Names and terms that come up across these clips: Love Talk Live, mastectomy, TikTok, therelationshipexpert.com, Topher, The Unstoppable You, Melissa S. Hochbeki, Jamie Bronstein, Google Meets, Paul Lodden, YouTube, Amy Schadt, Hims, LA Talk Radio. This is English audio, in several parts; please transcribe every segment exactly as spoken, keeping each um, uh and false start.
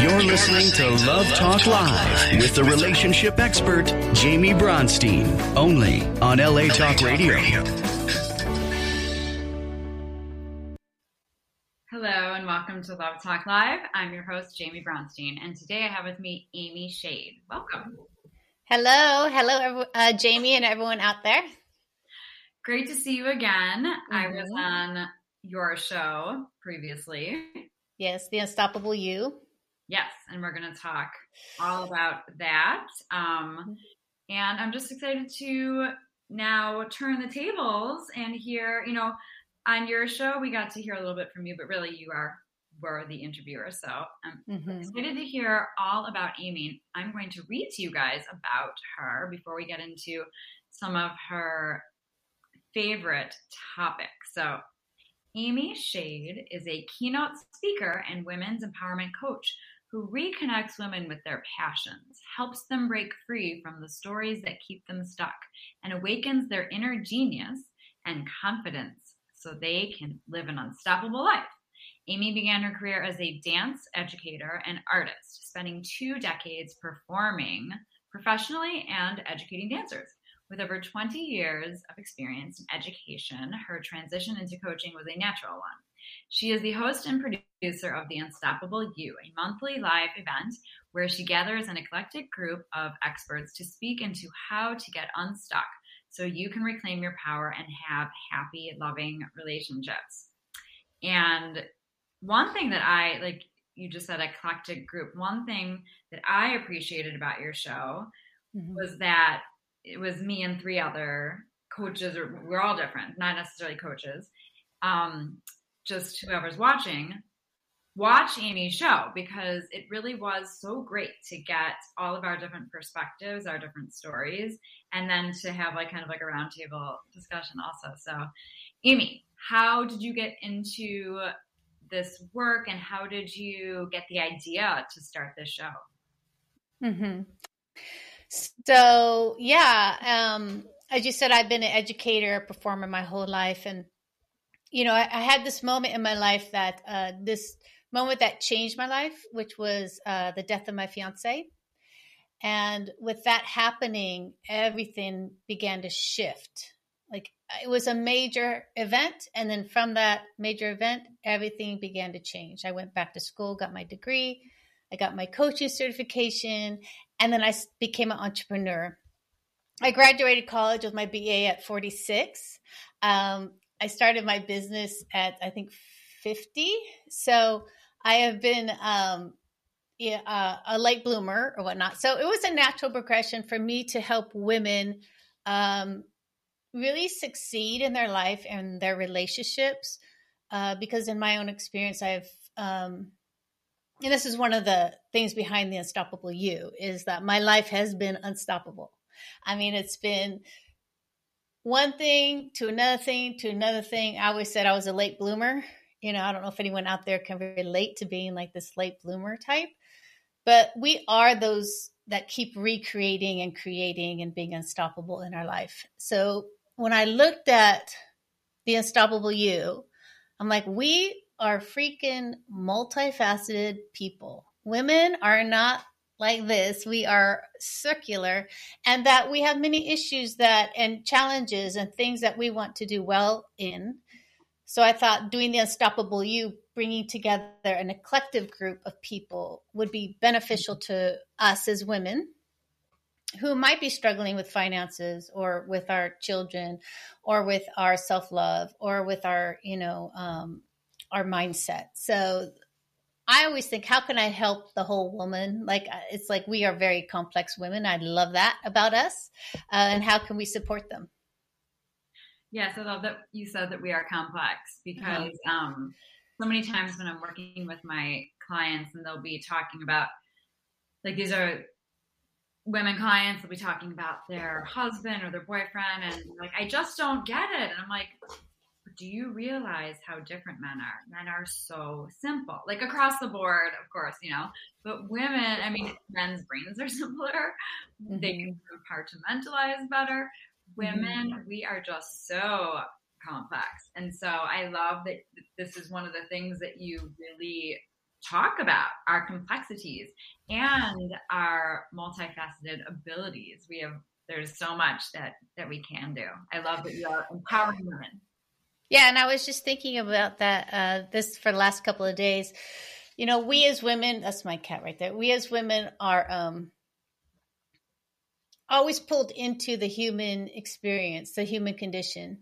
You're listening to Love Talk Live with the relationship expert, Jamie Bronstein, only on L A Talk Radio. Hello and welcome to Love Talk Live. I'm your host, Jamie Bronstein, and today I have with me Amy Schadt. Welcome. Hello. Hello, uh, Jamie and everyone out there. Great to see you again. Mm-hmm. I was on your show previously. Yes, The Unstoppable You. Yes, and we're going to talk all about that. Um, and I'm just excited to now turn the tables and hear, you know, on your show, we got to hear a little bit from you, but really you are were the interviewer. So I'm mm-hmm. excited to hear all about Amy. I'm going to read to you guys about her before we get into some of her favorite topics. So Amy Schadt is a keynote speaker and women's empowerment coach who reconnects women with their passions, helps them break free from the stories that keep them stuck, and awakens their inner genius and confidence so they can live an unstoppable life. Amy began her career as a dance educator and artist, spending two decades performing professionally and educating dancers. With over twenty years of experience in education, her transition into coaching was a natural one. She is the host and producer of The Unstoppable You, a monthly live event where she gathers an eclectic group of experts to speak into how to get unstuck so you can reclaim your power and have happy, loving relationships. And one thing that I, like you just said, eclectic group, one thing that I appreciated about your show mm-hmm. was that it was me and three other coaches, or we're all different, not necessarily coaches. Um, just whoever's watching, watch Amy's show because it really was so great to get all of our different perspectives, our different stories, and then to have like kind of like a roundtable discussion also. So, Amy, how did you get into this work and how did you get the idea to start this show? Mm-hmm. So, yeah, um, as you said, I've been an educator, a performer my whole life. And, you know, I, I had this moment in my life that uh, this moment that changed my life, which was uh, the death of my fiance. And with that happening, everything began to shift. Like it was a major event. And then from that major event, everything began to change. I went back to school, got my degree. I got my coaching certification, and then I became an entrepreneur. I graduated college with my B A at forty-six. Um, I started my business at, I think, fifty. So I have been um, a, a late bloomer or whatnot. So it was a natural progression for me to help women um, really succeed in their life and their relationships uh, because in my own experience, I've um, and this is one of the things behind The Unstoppable You is that my life has been unstoppable. I mean, it's been one thing to another thing to another thing. I always said I was a late bloomer. You know, I don't know if anyone out there can relate to being like this late bloomer type, but we are those that keep recreating and creating and being unstoppable in our life. So when I looked at The Unstoppable You, I'm like, we are freaking multifaceted people. Women are not like this. We are circular and that we have many issues that and challenges and things that we want to do well in. So I thought doing The Unstoppable You, bringing together an eclectic group of people would be beneficial to us as women who might be struggling with finances or with our children or with our self-love or with our, you know, um, our mindset. So I always think, how can I help the whole woman? Like, it's like, we are very complex women. I love that about us. Uh, and how can we support them? Yes. I love that you said that we are complex because mm-hmm. um, so many times when I'm working with my clients and they'll be talking about like, these are women clients will be talking about their husband or their boyfriend. And like, I just don't get it. And I'm like, do you realize how different men are? Men are so simple, like across the board, of course, you know, but women, I mean, men's brains are simpler. Mm-hmm. They can compartmentalize better. Women, mm-hmm. we are just so complex. And so I love that this is one of the things that you really talk about our complexities and our multifaceted abilities. We have, there's so much that, that we can do. I love that you are empowering women. Yeah. And I was just thinking about that, uh, this for the last couple of days, you know, we as women, that's my cat right there. We as women are, um, always pulled into the human experience, the human condition,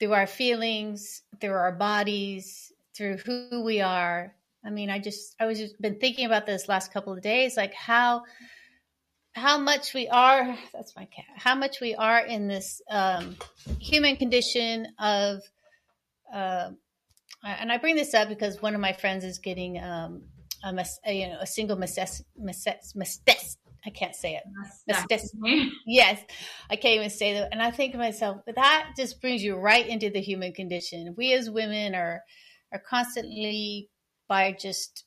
through our feelings, through our bodies, through who we are. I mean, I just, I was just been thinking about this last couple of days, like how, how much we are, that's my cat, how much we are in this um, human condition of, uh, and I bring this up because one of my friends is getting um, a, a, you know, a single mastectomy, mastectomy, I can't say it. Mastectomy. Yes. I can't even say that. And I think to myself, but that just brings you right into the human condition. We as women are, are constantly, by just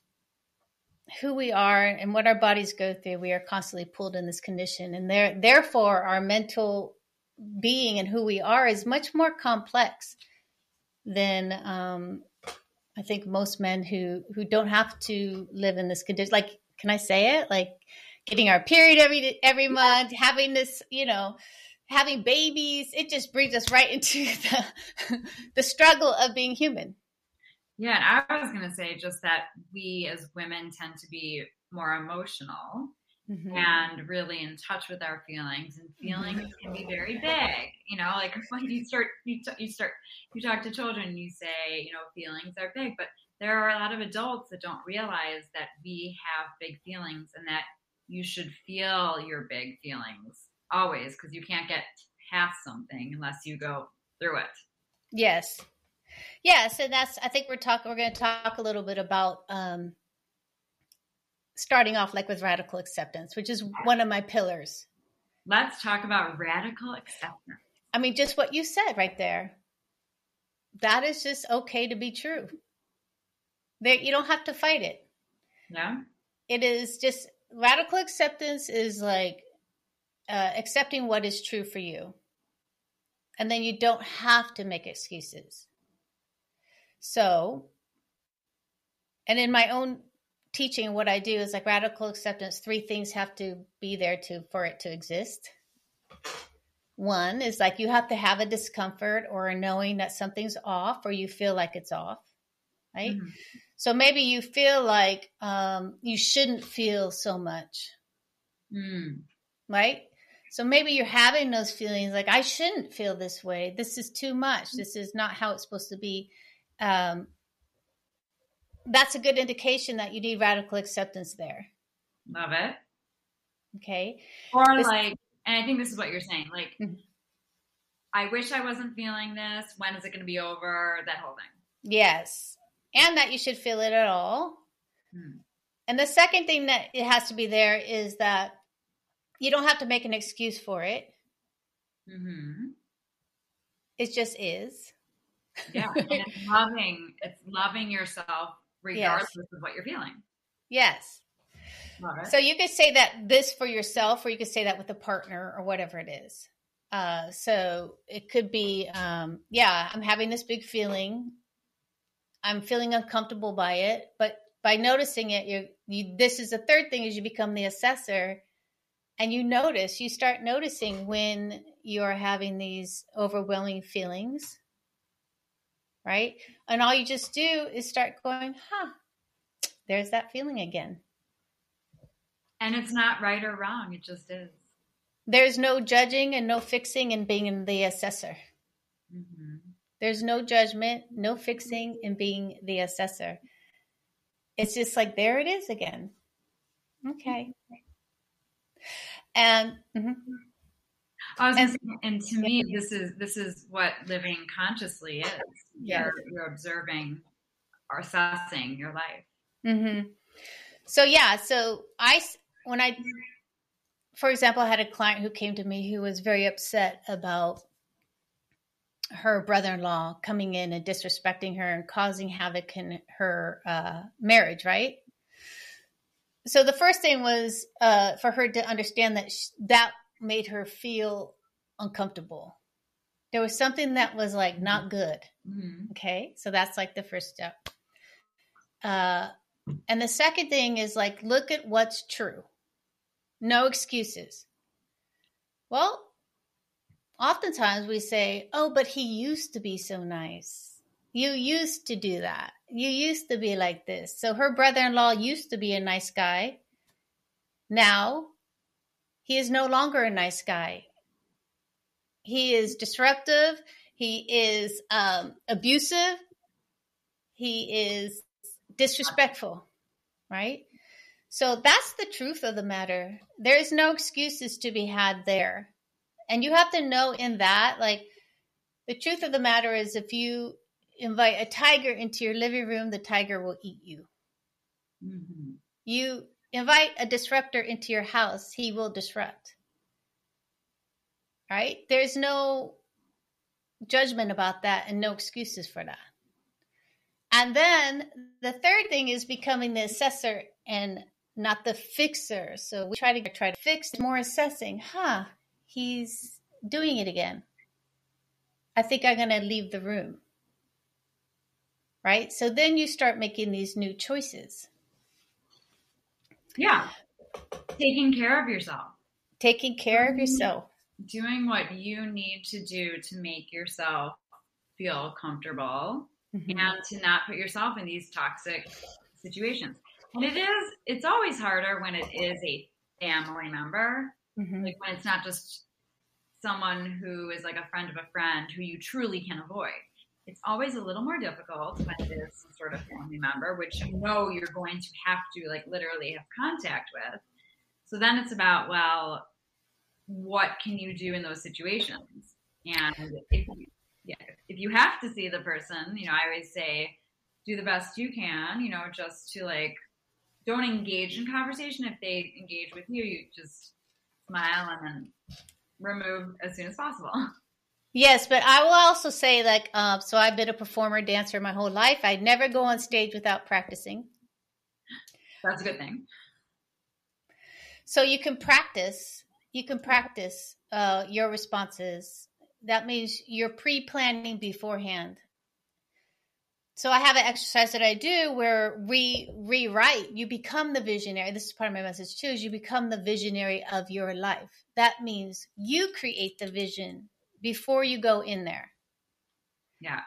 who we are and what our bodies go through, we are constantly pulled in this condition. And there, therefore our mental being and who we are is much more complex than, um, I think most men who, who don't have to live in this condition. Like, can I say it? Like, getting our period every every month, having this, you know, having babies, it just brings us right into the the struggle of being human. Yeah, I was going to say just that we as women tend to be more emotional mm-hmm. and really in touch with our feelings, and feelings mm-hmm. can be very big. You know, like when you start, you, t- you start, you talk to children, and you say, you know, feelings are big, but there are a lot of adults that don't realize that we have big feelings, and that you should feel your big feelings always, because you can't get past something unless you go through it. Yes. Yeah. So that's, I think we're talking, we're going to talk a little bit about um, starting off like with radical acceptance, which is one of my pillars. Let's talk about radical acceptance. I mean, just what you said right there. That is just okay to be true. There, you don't have to fight it. Yeah. It is just, radical acceptance is like uh, accepting what is true for you. And then you don't have to make excuses. So, and in my own teaching, what I do is like radical acceptance, three things have to be there to for it to exist. One is like you have to have a discomfort or a knowing that something's off or you feel like it's off, right? Mm-hmm. So maybe you feel like um, you shouldn't feel so much, mm. right? So maybe you're having those feelings like, I shouldn't feel this way. This is too much. This is not how it's supposed to be. Um, that's a good indication that you need radical acceptance there. Love it. Okay. Or this- like, and I think this is what you're saying, like, mm-hmm. I wish I wasn't feeling this. When is it going to be over? That whole thing. Yes. And that you should feel it at all. Hmm. And the second thing that it has to be there is that you don't have to make an excuse for it. Mm-hmm. It just is. Yeah. And it's loving, it's loving yourself regardless yes. of what you're feeling. Yes. Love it. So you could say that this for yourself, or you could say that with a partner or whatever it is. Uh, so it could be, um, yeah, I'm having this big feeling. I'm feeling uncomfortable by it, but by noticing it, you, you, this is the third thing is you become the assessor, and you notice, you start noticing when you are having these overwhelming feelings, right? And all you just do is start going, huh, there's that feeling again. And it's not right or wrong. It just is. There's no judging and no fixing and being the assessor. Mm-hmm. There's no judgment, no fixing, and being the assessor. It's just like, there it is again. Okay. And mm-hmm. I was and, saying, and to me, this is this is what living consciously is. You're, you're observing or assessing your life. Mm-hmm. So yeah, so I when I, for example, I had a client who came to me who was very upset about her brother-in-law coming in and disrespecting her and causing havoc in her uh, marriage, right? So the first thing was uh, for her to understand that she, that made her feel uncomfortable. There was something that was like not good. Mm-hmm. Okay. So that's like the first step. Uh, and the second thing is like, look at what's true. No excuses. Well, oftentimes we say, oh, but he used to be so nice. You used to do that. You used to be like this. So her brother-in-law used to be a nice guy. Now he is no longer a nice guy. He is disruptive. He is um, abusive. He is disrespectful, right? So that's the truth of the matter. There is no excuses to be had there. And you have to know in that, like, the truth of the matter is if you invite a tiger into your living room, the tiger will eat you. Mm-hmm. You invite a disruptor into your house, he will disrupt. Right? There's no judgment about that and no excuses for that. And then the third thing is becoming the assessor and not the fixer. So we try to try to fix more assessing. Huh, he's doing it again. I think I'm going to leave the room. Right? So then you start making these new choices. Yeah. Taking care of yourself. Taking care of yourself. Doing what you need to do to make yourself feel comfortable, mm-hmm. and to not put yourself in these toxic situations. And it is, it's always harder when it is a family member, mm-hmm. like when it's not just someone who is like a friend of a friend who you truly can avoid. It's always a little more difficult when it is some sort of family member, which you know you're going to have to like literally have contact with. So then it's about, well, what can you do in those situations? And if you, yeah, if you have to see the person, you know, I always say, do the best you can, you know, just to like, don't engage in conversation. If they engage with you, you just smile and then remove as soon as possible. Yes, but I will also say, like, uh, so I've been a performer, dancer my whole life. I never go on stage without practicing. That's a good thing. So you can practice. You can practice uh, your responses. That means you're pre-planning beforehand. So I have an exercise that I do where we rewrite. You become the visionary. This is part of my message too, is you become the visionary of your life. That means you create the vision before you go in there. Yeah.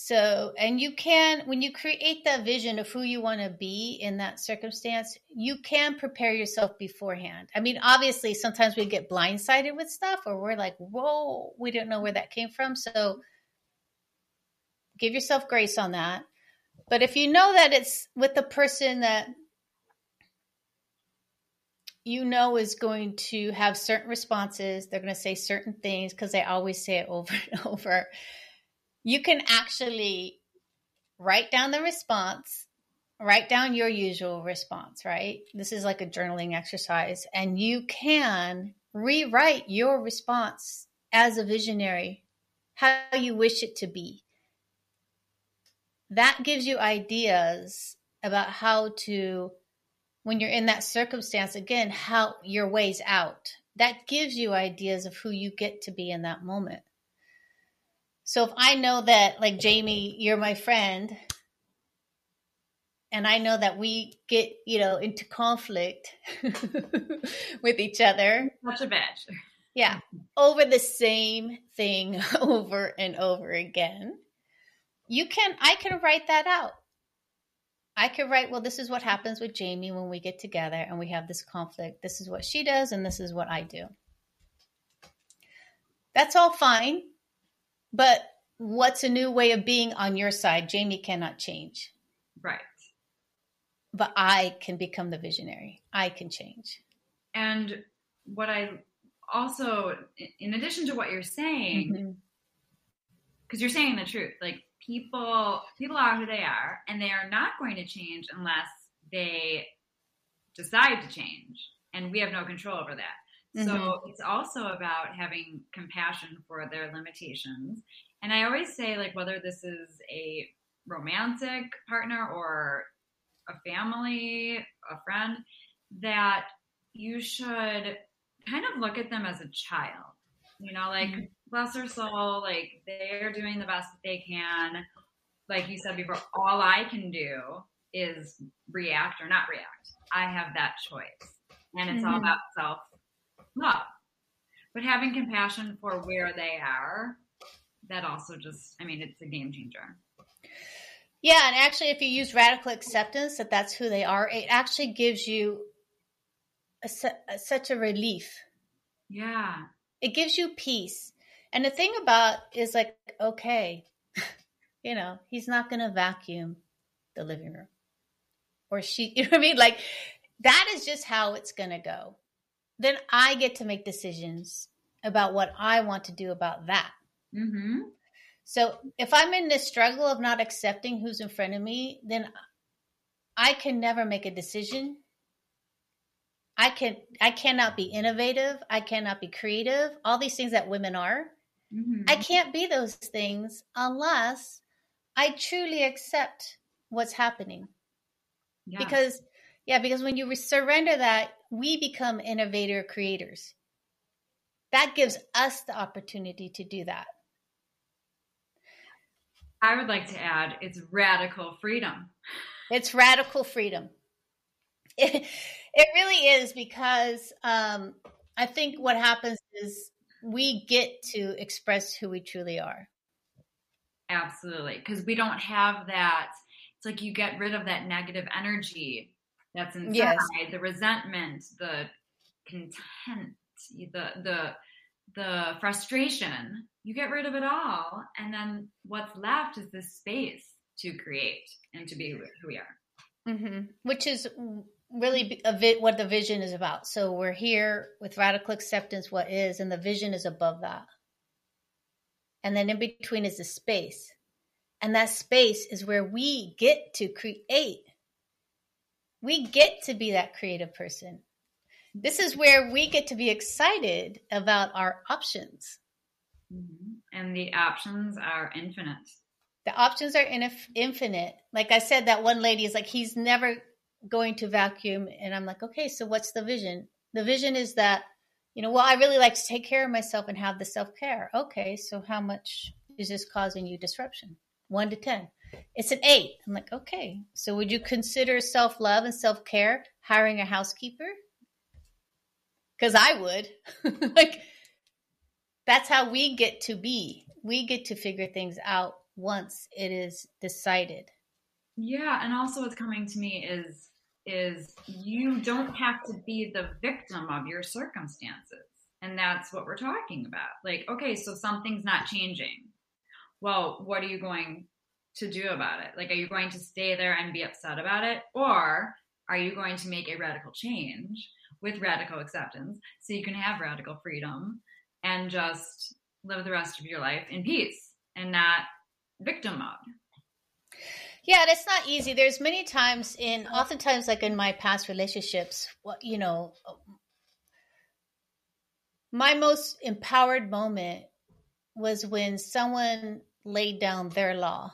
So, and you can, when you create that vision of who you want to be in that circumstance, you can prepare yourself beforehand. I mean, obviously sometimes we get blindsided with stuff or we're like, whoa, we don't know where that came from. So give yourself grace on that. But if you know that it's with the person that you know is going to have certain responses, they're going to say certain things because they always say it over and over. You can actually write down the response, write down your usual response, right? This is like a journaling exercise, and you can rewrite your response as a visionary, how you wish it to be. That gives you ideas about how to, when you're in that circumstance, again, how your ways out. That gives you ideas of who you get to be in that moment. So if I know that, like, Jamie, you're my friend, and I know that we get, you know, into conflict with each other. Such a bitch. Yeah. Over the same thing over and over again. You can, I can write that out. I could write, well, this is what happens with Jamie when we get together and we have this conflict. This is what she does and this is what I do. That's all fine. But what's a new way of being on your side? Jamie cannot change. Right. But I can become the visionary. I can change. And what I also, in addition to what you're saying, because mm-hmm. you're saying the truth, like, People people are who they are, and they are not going to change unless they decide to change, and we have no control over that. Mm-hmm. So it's also about having compassion for their limitations. And I always say, like, whether this is a romantic partner or a family, a friend, that you should kind of look at them as a child, you know, like, mm-hmm. bless her soul, like, they're doing the best that they can. like you said before, all I can do is react or not react. I have that choice. And it's mm-hmm. all about self-love. But having compassion for where they are, that also just, I mean, it's a game changer. Yeah. And actually, if you use radical acceptance that that's who they are, it actually gives you a, a, such a relief. Yeah. It gives you peace. And the thing about is like, okay, you know, he's not going to vacuum the living room, or she, you know what I mean? Like, that is just how it's going to go. Then I get to make decisions about what I want to do about that. Mm-hmm. So if I'm in this struggle of not accepting who's in front of me, then I can never make a decision. I can, I cannot be innovative. I cannot be creative. All these things that women are, mm-hmm. I can't be those things unless I truly accept what's happening. Yeah. Because, yeah, because when you surrender that, we become innovator creators. That gives us the opportunity to do that. I would like to add, it's radical freedom. It's radical freedom. It, it really is, because um, I think what happens is we get to express who we truly are. Absolutely. Because we don't have that. It's like you get rid of that negative energy that's inside, yes. the resentment, the content, the the the frustration. You get rid of it all, and then what's left is this space to create and to be who we are. Mm-hmm. Which is really a bit what the vision is about. So we're here with radical acceptance, what is, and the vision is above that. And then in between is the space. And that space is where we get to create. We get to be that creative person. This is where we get to be excited about our options. Mm-hmm. And the options are infinite. The options are inf- infinite. Like I said, that one lady is like, he's never going to vacuum. And I'm like, okay, so what's the vision? The vision is that, you know, well, I really like to take care of myself and have the self-care. Okay, so how much is this causing you disruption? One to ten. It's an eight. I'm like, okay, so would you consider self-love and self-care hiring a housekeeper? Because I would. Like, that's how we get to be. We get to figure things out once it is decided. Yeah, and also what's coming to me is is you don't have to be the victim of your circumstances. And that's what we're talking about. Like, okay, so something's not changing. Well, what are you going to do about it? Like, are you going to stay there and be upset about it? Or are you going to make a radical change with radical acceptance so you can have radical freedom and just live the rest of your life in peace and not victim mode? Yeah, that's not easy. There's many times in, oftentimes, like in my past relationships, you know, my most empowered moment was when someone laid down their law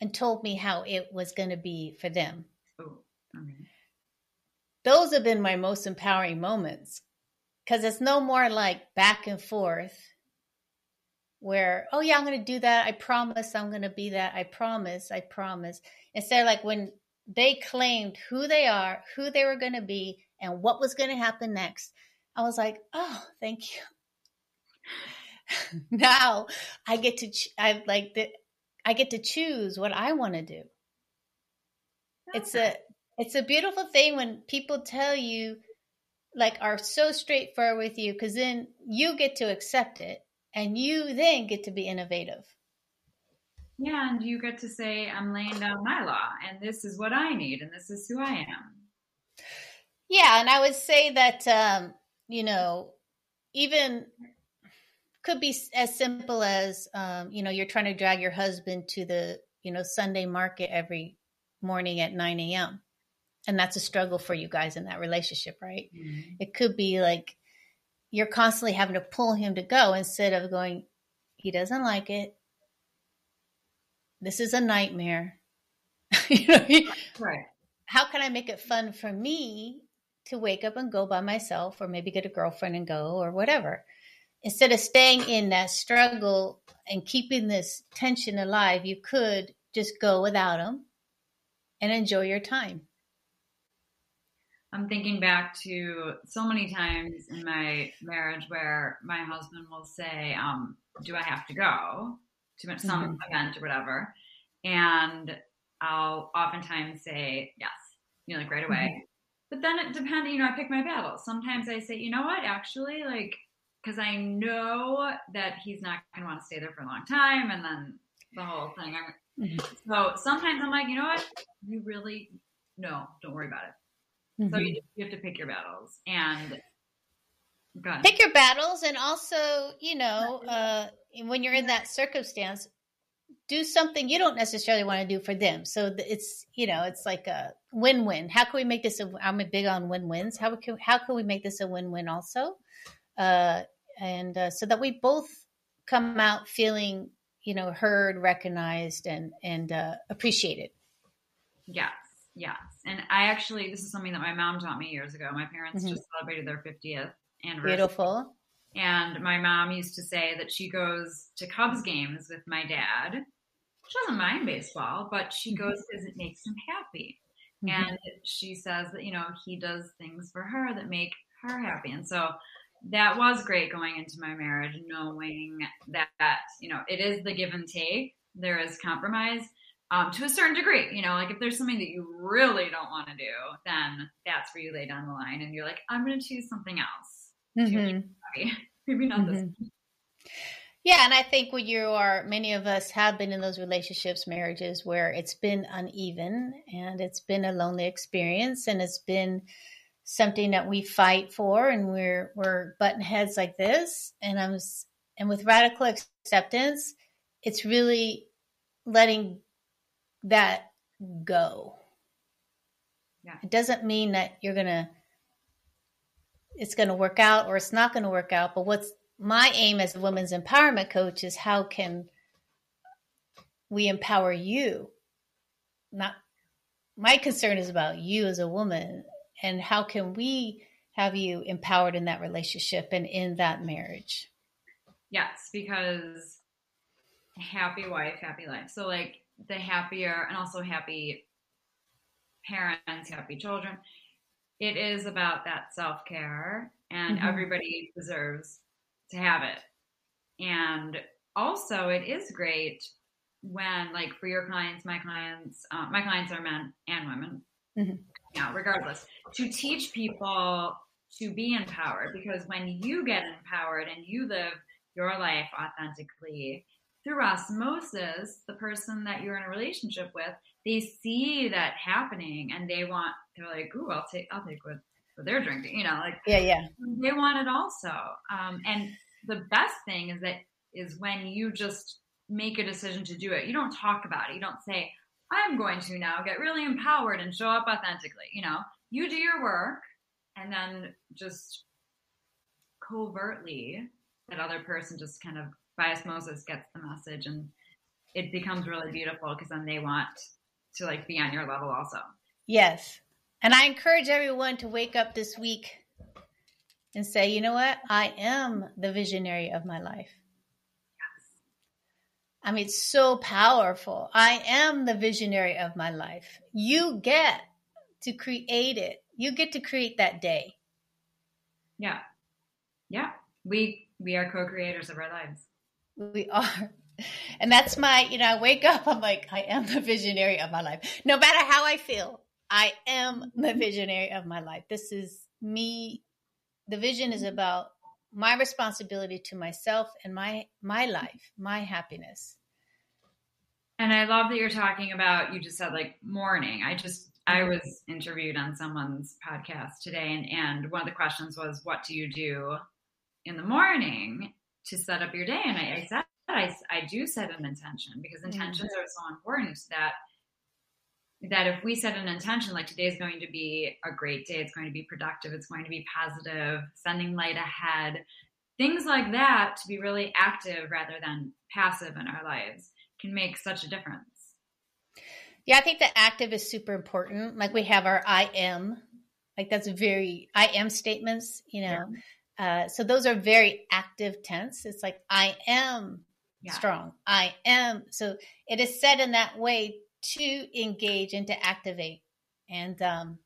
and told me how it was going to be for them. Oh, okay. Those have been my most empowering moments, because it's no more like back and forth where, oh yeah, I'm going to do that. I promise I'm going to be that. I promise. I promise. Instead, like when they claimed who they are, who they were going to be, and what was going to happen next, I was like, oh, thank you. Now I get to, ch- I like the, I get to choose what I want to do. Okay. It's a, it's a beautiful thing when people tell you, like, are so straightforward with you, because then you get to accept it and you then get to be innovative. Yeah. And you get to say, I'm laying down my law and this is what I need and this is who I am. Yeah. And I would say that, um, you know, even could be as simple as, um, you know, you're trying to drag your husband to the, you know, Sunday market every morning at nine a.m. And that's a struggle for you guys in that relationship, right? Mm-hmm. It could be like you're constantly having to pull him to go instead of going, he doesn't like it. This is a nightmare. You know what I mean? Right. How can I make it fun for me to wake up and go by myself, or maybe get a girlfriend and go, or whatever? instead of staying in that struggle and keeping this tension alive, you could just go without them and enjoy your time. I'm thinking back to so many times in my marriage where my husband will say, um, do I have to go to some mm-hmm. event or whatever? And I'll oftentimes say yes, you know, like right away. Mm-hmm. But then it depends, you know, I pick my battles. Sometimes I say, you know what, actually, like, because I know that he's not going to want to stay there for a long time. And then the whole thing. I'm, mm-hmm. So sometimes I'm like, you know what, you really, no, don't worry about it. Mm-hmm. So you, you have to pick your battles and pick your battles. And also, you know, uh, when you're in that circumstance, do something you don't necessarily want to do for them. So it's, you know, it's like a win-win. How can we make this? A, I'm big on win-wins. How can, how can we make this a win-win also? Uh, and uh, so that we both come out feeling, you know, heard, recognized, and, and uh, appreciated. Yeah. Yes. And I actually, this is something that my mom taught me years ago. My parents mm-hmm. just celebrated their fiftieth anniversary. Beautiful. And my mom used to say that she goes to Cubs games with my dad. She doesn't mind baseball, but she goes because it makes him happy. Mm-hmm. And she says that, you know, he does things for her that make her happy. And so that was great going into my marriage, knowing that, that you know, it is the give and take. There is compromise. Um, to a certain degree, you know, like if there's something that you really don't want to do, then that's where you lay down the line and you're like, I'm going to choose something else. Mm-hmm. Maybe not mm-hmm. this. Yeah. And I think when you are, many of us have been in those relationships, marriages where it's been uneven and it's been a lonely experience and it's been something that we fight for and we're, we're butting heads like this. And I'm, and with radical acceptance, it's really letting that go. Yeah. It doesn't mean that you're going to, it's going to work out or it's not going to work out. But what's my aim as a women's empowerment coach is how can we empower you? Not my concern is about you as a woman and how can we have you empowered in that relationship and in that marriage? Yes, because happy wife, happy life. So like, the happier and also happy parents, happy children. It is about that self-care and mm-hmm. everybody deserves to have it. And also it is great when like for your clients, my clients, uh, my clients are men and women, mm-hmm. yeah, regardless, to teach people to be empowered because when you get empowered and you live your life authentically, through osmosis, the person that you're in a relationship with, they see that happening and they want, they're like, ooh, I'll take, I'll take what, what they're drinking, you know, like, yeah, yeah. They want it also. Um, and the best thing is that is when you just make a decision to do it, you don't talk about it. You don't say, I'm going to now get really empowered and show up authentically. You know, you do your work and then just covertly that other person just kind of by osmosis gets the message and it becomes really beautiful because then they want to like be on your level also. Yes. And I encourage everyone to wake up this week and say, you know what? I am the visionary of my life. Yes. I mean, it's so powerful. I am the visionary of my life. You get to create it. You get to create that day. Yeah. Yeah. We, we are co-creators of our lives. We are. And that's my, you know, I wake up, I'm like, I am the visionary of my life. No matter how I feel, I am the visionary of my life. This is me. The vision is about my responsibility to myself and my, my life, my happiness. And I love that you're talking about, you just said like mourning. I just, I was interviewed on someone's podcast today and, and one of the questions was, what do you do in the morning to set up your day? And I, I said, I, I do set an intention because intentions mm-hmm. are so important that, that if we set an intention, like today is going to be a great day, it's going to be productive, it's going to be positive, sending light ahead, things like that to be really active rather than passive in our lives can make such a difference. Yeah. I think the active is super important. Like we have our I am, like that's very, I am statements, you know, yeah. Uh, so those are very active tense. It's like, I am yeah. strong. I am. So it is said in that way to engage and to activate. And um,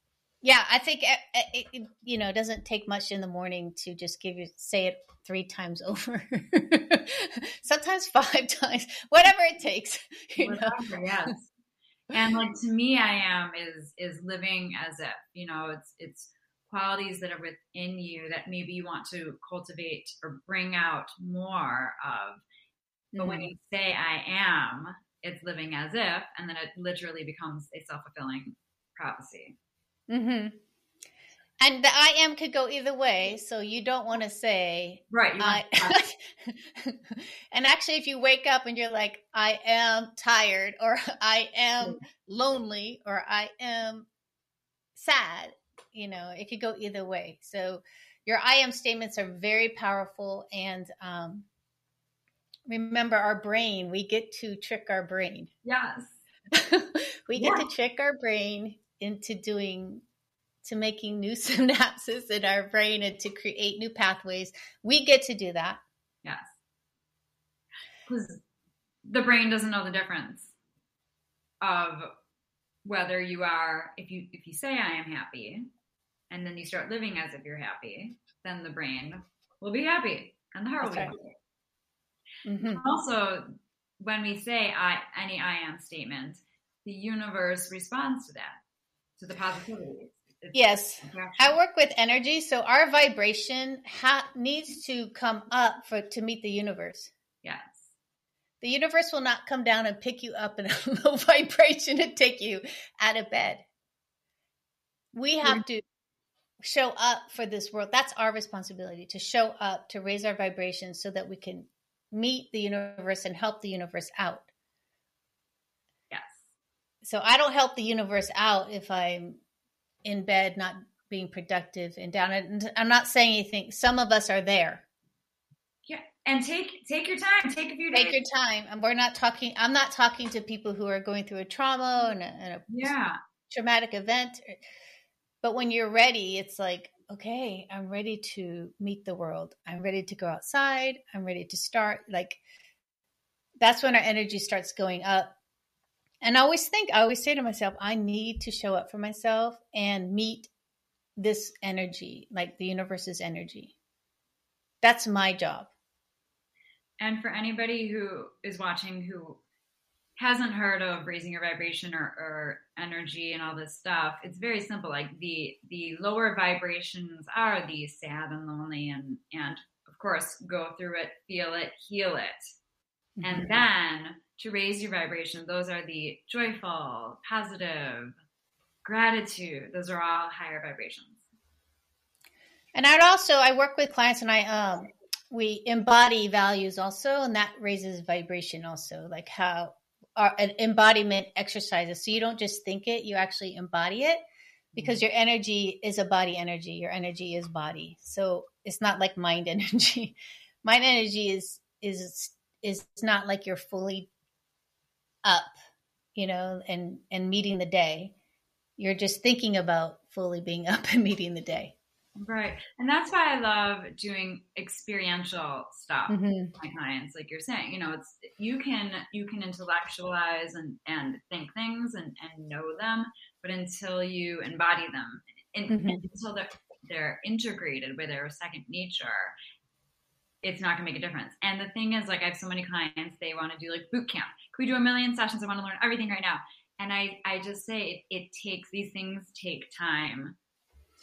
yeah, I think, it, it, it, you know, it doesn't take much in the morning to just give you, say it three times over, sometimes five times, whatever it takes. You whatever, know? Yes. And like, to me, I am is, is living as if, you know, it's, it's, qualities that are within you that maybe you want to cultivate or bring out more of. But mm-hmm. when you say I am, it's living as if, and then it literally becomes a self-fulfilling prophecy. Mm-hmm. And the I am could go either way. So you don't want to say, right. I, and actually, if you wake up and you're like, I am tired, or I am lonely, or I am sad, you know, it could go either way. So your I am statements are very powerful. And um, remember our brain, we get to trick our brain. Yes. we get yeah. to trick our brain into doing, to making new synapses in our brain and to create new pathways. We get to do that. Yes. Because the brain doesn't know the difference of whether you are, if you, if you say I am happy, and then you start living as if you're happy, then the brain will be happy and the heart will be happy. Mm-hmm. Also, when we say I, any I am statement, the universe responds to that, to the positivity. It's yes. I work with energy. So our vibration ha- needs to come up for to meet the universe. Yes. The universe will not come down and pick you up in a low vibration and take you out of bed. We have to show up for this world. That's our responsibility, to show up, to raise our vibrations so that we can meet the universe and help the universe out. Yes. So I don't help the universe out if I'm in bed, not being productive and down. And I'm not saying anything. Some of us are there. And take take your time. Take a few days. Take your time. And we're not talking. I'm not talking to people who are going through a trauma and a, and a yeah. traumatic event. But when you're ready, it's like, okay, I'm ready to meet the world. I'm ready to go outside. I'm ready to start. Like, that's when our energy starts going up. And I always think, I always say to myself, I need to show up for myself and meet this energy, like the universe's energy. That's my job. And for anybody who is watching who hasn't heard of raising your vibration or, or energy and all this stuff, it's very simple. Like the the lower vibrations are the sad and lonely and, and of course, go through it, feel it, heal it. Mm-hmm. And then to raise your vibration, those are the joyful, positive, gratitude. Those are all higher vibrations. And I'd also, I work with clients and I... um. We embody values also, and that raises vibration also, like how our, an embodiment exercises. So you don't just think it, you actually embody it, because your energy is a body energy. Your energy is body. So it's not like mind energy. Mind energy is, is, is not like you're fully up, you know, and, and meeting the day. You're just thinking about fully being up and meeting the day. Right. And that's why I love doing experiential stuff mm-hmm. with my clients. Like you're saying, you know, it's, you can, you can intellectualize and, and think things and, and know them, but until you embody them and, mm-hmm. and until they're, they're integrated where they're a second nature, it's not gonna make a difference. And the thing is, like, I have so many clients, they want to do like boot camp. Can we do a million sessions? I want to learn everything right now. And I, I just say it, it takes, these things take time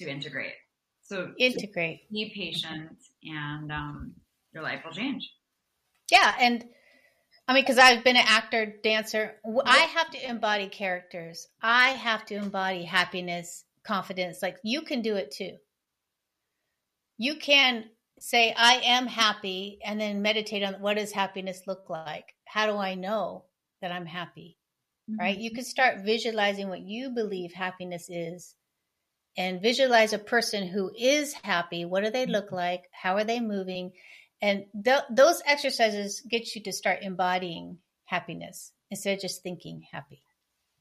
to integrate. So integrate, be patient, and um, your life will change. Yeah. And I mean, because I've been an actor, dancer, I have to embody characters. I have to embody happiness, confidence. Like, you can do it too. You can say, I am happy, and then meditate on what does happiness look like? How do I know that I'm happy? Mm-hmm. Right. You can start visualizing what you believe happiness is. And visualize a person who is happy. What do they look like? How are they moving? And th- those exercises get you to start embodying happiness instead of just thinking happy.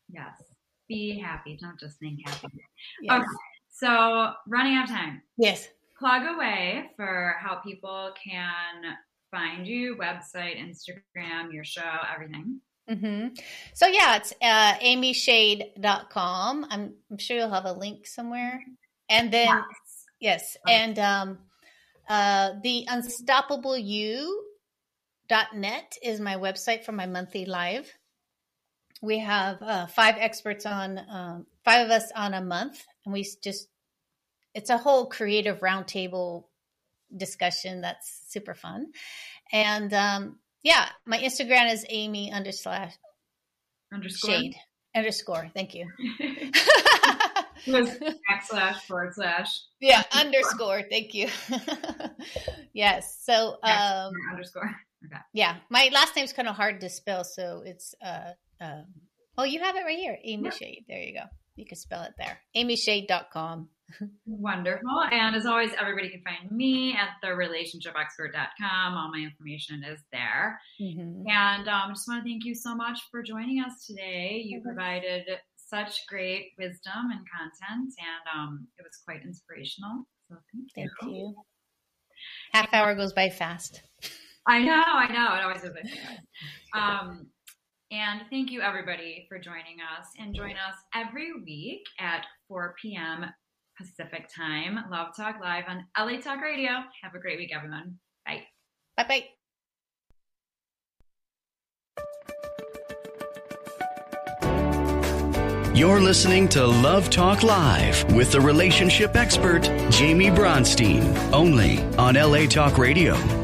Yes. Be happy. Don't just think happy. Yes. Okay. So running out of time. Yes. plug away for how people can find you, website, Instagram, your show, everything. Mm-hmm. So yeah, it's uh, amy schad dot com. I'm, I'm sure you'll have a link somewhere. And then, yes. yes. Okay. And um, uh, the unstoppable you dot net is my website for my monthly live. We have uh, five experts on, um, five of us on a month. And we just, it's a whole creative roundtable discussion. That's super fun. And um, yeah, my Instagram is Amy underscore underscore Shade underscore. Thank you. backslash forward slash. Yeah. Underscore. Thank you. Yes. So um, underscore. Okay. Yeah. My last name's kind of hard to spell. So it's, uh, um, oh, you have it right here. Amy yeah. Shade. There you go. You can spell it there. amy schad dot com. Wonderful. And as always, everybody can find me at the relationship expert dot com. All my information is there. Mm-hmm. And I um, just want to thank you so much for joining us today. You mm-hmm. provided such great wisdom and content, and um, it was quite inspirational. So thank, thank you. you. Half and, hour goes by fast. I know. I know. It always goes by fast. Um, And thank you, everybody, for joining us. And join us every week at four p.m. Pacific time. Love Talk Live on L A Talk Radio. Have a great week, everyone. Bye. Bye-bye. You're listening to Love Talk Live with the relationship expert, Jamie Bronstein, only on L A Talk Radio.